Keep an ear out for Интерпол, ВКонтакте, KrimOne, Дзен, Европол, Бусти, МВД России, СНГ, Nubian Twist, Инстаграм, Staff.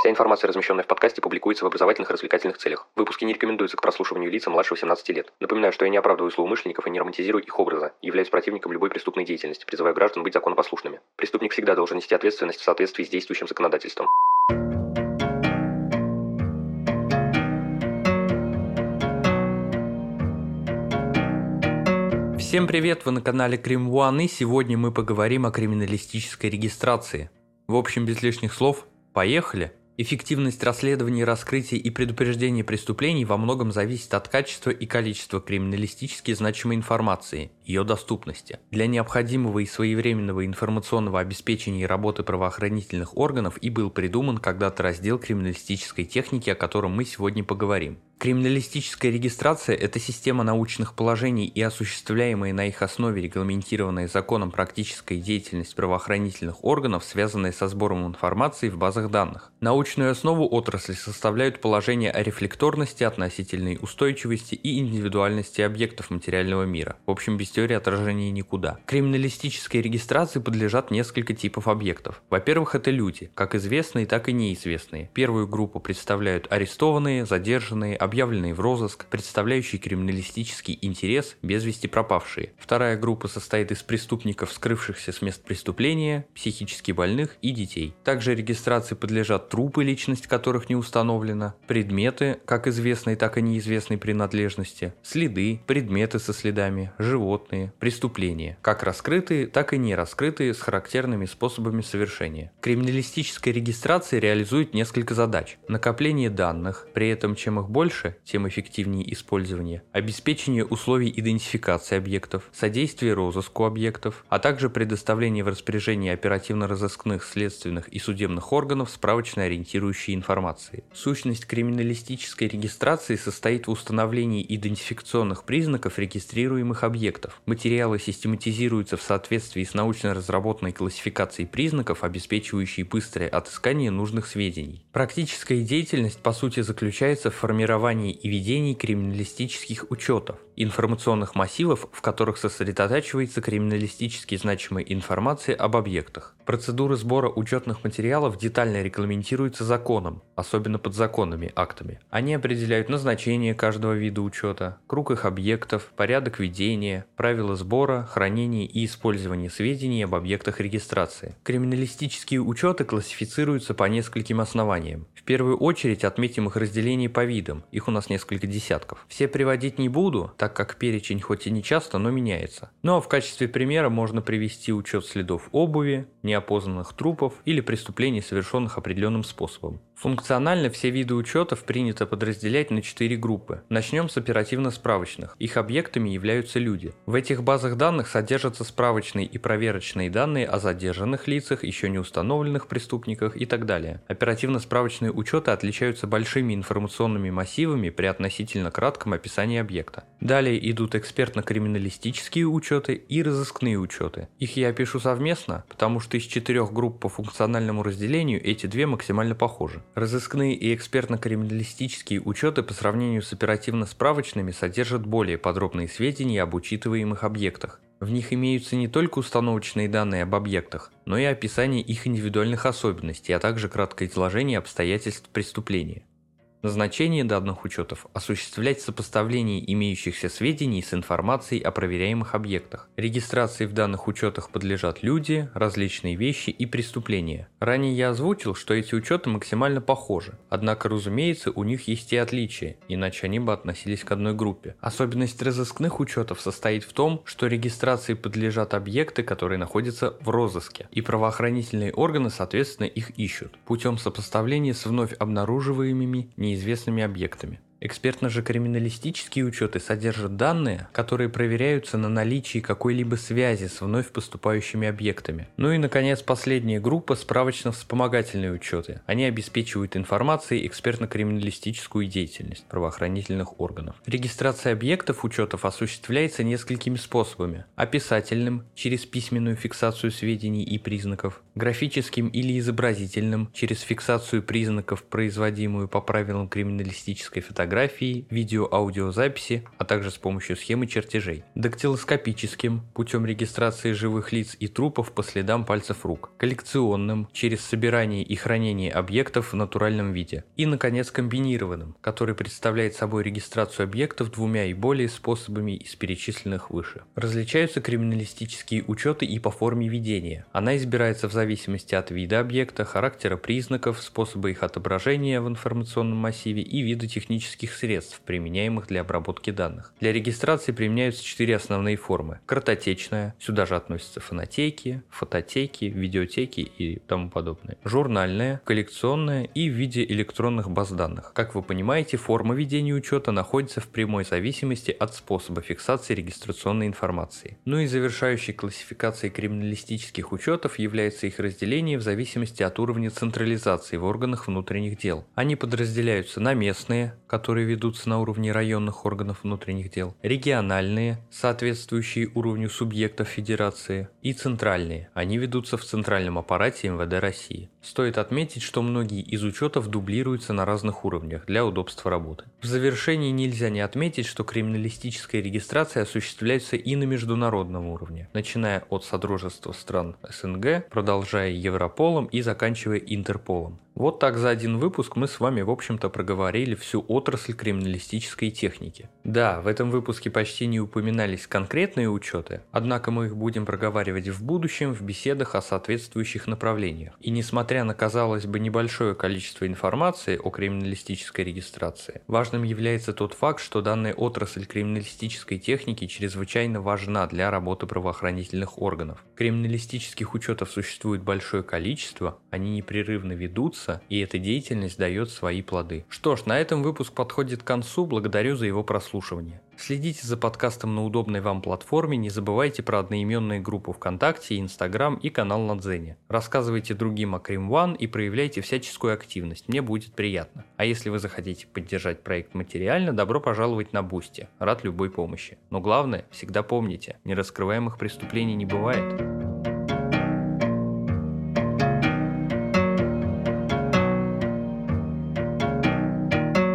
Вся информация, размещенная в подкасте, публикуется в образовательных и развлекательных целях. Выпуски не рекомендуются к прослушиванию лица младше 18 лет. Напоминаю, что я не оправдываю злоумышленников и не романтизирую их образа, являюсь противником любой преступной деятельности, призывая граждан быть законопослушными. Преступник всегда должен нести ответственность в соответствии с действующим законодательством. Всем привет, вы на канале KrimOne, и сегодня мы поговорим о криминалистической регистрации. В общем, без лишних слов, поехали! Эффективность расследований, раскрытия и предупреждения преступлений во многом зависит от качества и количества криминалистически значимой информации, ее доступности. Для необходимого и своевременного информационного обеспечения и работы правоохранительных органов и был придуман когда-то раздел криминалистической техники, о котором мы сегодня поговорим. Криминалистическая регистрация – это система научных положений и осуществляемая на их основе регламентированная законом практическая деятельность правоохранительных органов, связанная со сбором информации в базах данных. Научную основу отрасли составляют положения о рефлекторности, относительной устойчивости и индивидуальности объектов материального мира. В общем, без теории отражения никуда. Криминалистической регистрации подлежат несколько типов объектов. Во-первых, это люди, как известные, так и неизвестные. Первую группу представляют арестованные, задержанные, объявленные в розыск, представляющие криминалистический интерес, без вести пропавшие. Вторая группа состоит из преступников, скрывшихся с мест преступления, психически больных и детей. Также регистрации подлежат трупы, личность которых не установлена, предметы, как известной, так и неизвестной принадлежности, следы, предметы со следами, животные, преступления, как раскрытые, так и не раскрытые, с характерными способами совершения. Криминалистическая регистрация реализует несколько задач: накопление данных, при этом чем их больше, тем эффективнее использование, обеспечение условий идентификации объектов, содействие розыску объектов, а также предоставление в распоряжение оперативно-розыскных, следственных и судебных органов справочно-ориентирующей информации. Сущность криминалистической регистрации состоит в установлении идентификационных признаков регистрируемых объектов. Материалы систематизируются в соответствии с научно разработанной классификацией признаков, обеспечивающей быстрое отыскание нужных сведений. Практическая деятельность по сути заключается в формировании и ведении криминалистических учетов, информационных массивов, в которых сосредотачивается криминалистически значимая информация об объектах. Процедура сбора учетных материалов детально регламентируется законом, особенно подзаконными актами. Они определяют назначение каждого вида учета, круг их объектов, порядок ведения, правила сбора, хранения и использования сведений об объектах регистрации. Криминалистические учеты классифицируются по нескольким основаниям. В первую очередь отметим их разделение по видам. Их у нас несколько десятков. Все приводить не буду, так как перечень хоть и не часто, но меняется. Ну а в качестве примера можно привести учет следов обуви, неопознанных трупов или преступлений, совершенных определенным способом. Функционально все виды учетов принято подразделять на 4 группы. Начнем с оперативно-справочных. Их объектами являются люди. В этих базах данных содержатся справочные и проверочные данные о задержанных лицах, еще не установленных преступниках и так далее. Оперативно-справочные учеты отличаются большими информационными массивами при относительно кратком описании объекта. Далее идут экспертно-криминалистические учеты и розыскные учеты. Их я опишу совместно, потому что из 4 групп по функциональному разделению эти две максимально похожи. Розыскные и экспертно-криминалистические учеты по сравнению с оперативно-справочными содержат более подробные сведения об учитываемых объектах. В них имеются не только установочные данные об объектах, но и описание их индивидуальных особенностей, а также краткое изложение обстоятельств преступления. Назначение данных учетов – осуществлять сопоставление имеющихся сведений с информацией о проверяемых объектах. Регистрации в данных учетах подлежат люди, различные вещи и преступления. Ранее я озвучил, что эти учеты максимально похожи, однако, разумеется, у них есть и отличия, иначе они бы относились к одной группе. Особенность розыскных учетов состоит в том, что регистрации подлежат объекты, которые находятся в розыске, и правоохранительные органы, соответственно, их ищут путем сопоставления с вновь обнаруживаемыми неизвестными объектами. Экспертно же криминалистические учеты содержат данные, которые проверяются на наличие какой-либо связи с вновь поступающими объектами. Ну и, наконец, последняя группа – справочно-вспомогательные учеты. Они обеспечивают информацией экспертно-криминалистическую деятельность правоохранительных органов. Регистрация объектов учетов осуществляется несколькими способами: описательным – через письменную фиксацию сведений и признаков, графическим или изобразительным – через фиксацию признаков, производимую по правилам криминалистической фотографии, фотографии, видео-аудиозаписи, а также с помощью схемы чертежей. Дактилоскопическим – путем регистрации живых лиц и трупов по следам пальцев рук. Коллекционным – через собирание и хранение объектов в натуральном виде. И, наконец, комбинированным, который представляет собой регистрацию объектов двумя и более способами из перечисленных выше. Различаются криминалистические учеты и по форме ведения. Она избирается в зависимости от вида объекта, характера признаков, способа их отображения в информационном массиве и вида технических средств, применяемых для обработки данных. Для регистрации применяются 4 основные формы. Картотечная, сюда же относятся фонотеки, фототеки, видеотеки и тому подобное. Журнальная, коллекционная и в виде электронных баз данных. Как вы понимаете, форма ведения учета находится в прямой зависимости от способа фиксации регистрационной информации. Ну и завершающей классификацией криминалистических учетов является их разделение в зависимости от уровня централизации в органах внутренних дел. Они подразделяются на местные, которые ведутся на уровне районных органов внутренних дел, региональные, соответствующие уровню субъектов федерации, и центральные, они ведутся в центральном аппарате МВД России. Стоит отметить, что многие из учетов дублируются на разных уровнях для удобства работы. В завершении нельзя не отметить, что криминалистическая регистрация осуществляется и на международном уровне, начиная от Содружества стран СНГ, продолжая Европолом и заканчивая Интерполом. Вот так за один выпуск мы с вами, в общем-то, проговорили всю отрасль криминалистической техники. Да, в этом выпуске почти не упоминались конкретные учеты, однако мы их будем проговаривать в будущем в беседах о соответствующих направлениях. И несмотря на, казалось бы, небольшое количество информации о криминалистической регистрации, важным является тот факт, что данная отрасль криминалистической техники чрезвычайно важна для работы правоохранительных органов. Криминалистических учетов существует большое количество, они непрерывно ведутся, и эта деятельность дает свои плоды. Что ж, на этом выпуск подходит к концу, благодарю за его прослушивание. Следите за подкастом на удобной вам платформе, не забывайте про одноименные группы ВКонтакте, Инстаграм и канал на Дзене. Рассказывайте другим о KrimOne и проявляйте всяческую активность, мне будет приятно. А если вы захотите поддержать проект материально, добро пожаловать на Бусти, рад любой помощи. Но главное, всегда помните, нераскрываемых преступлений не бывает.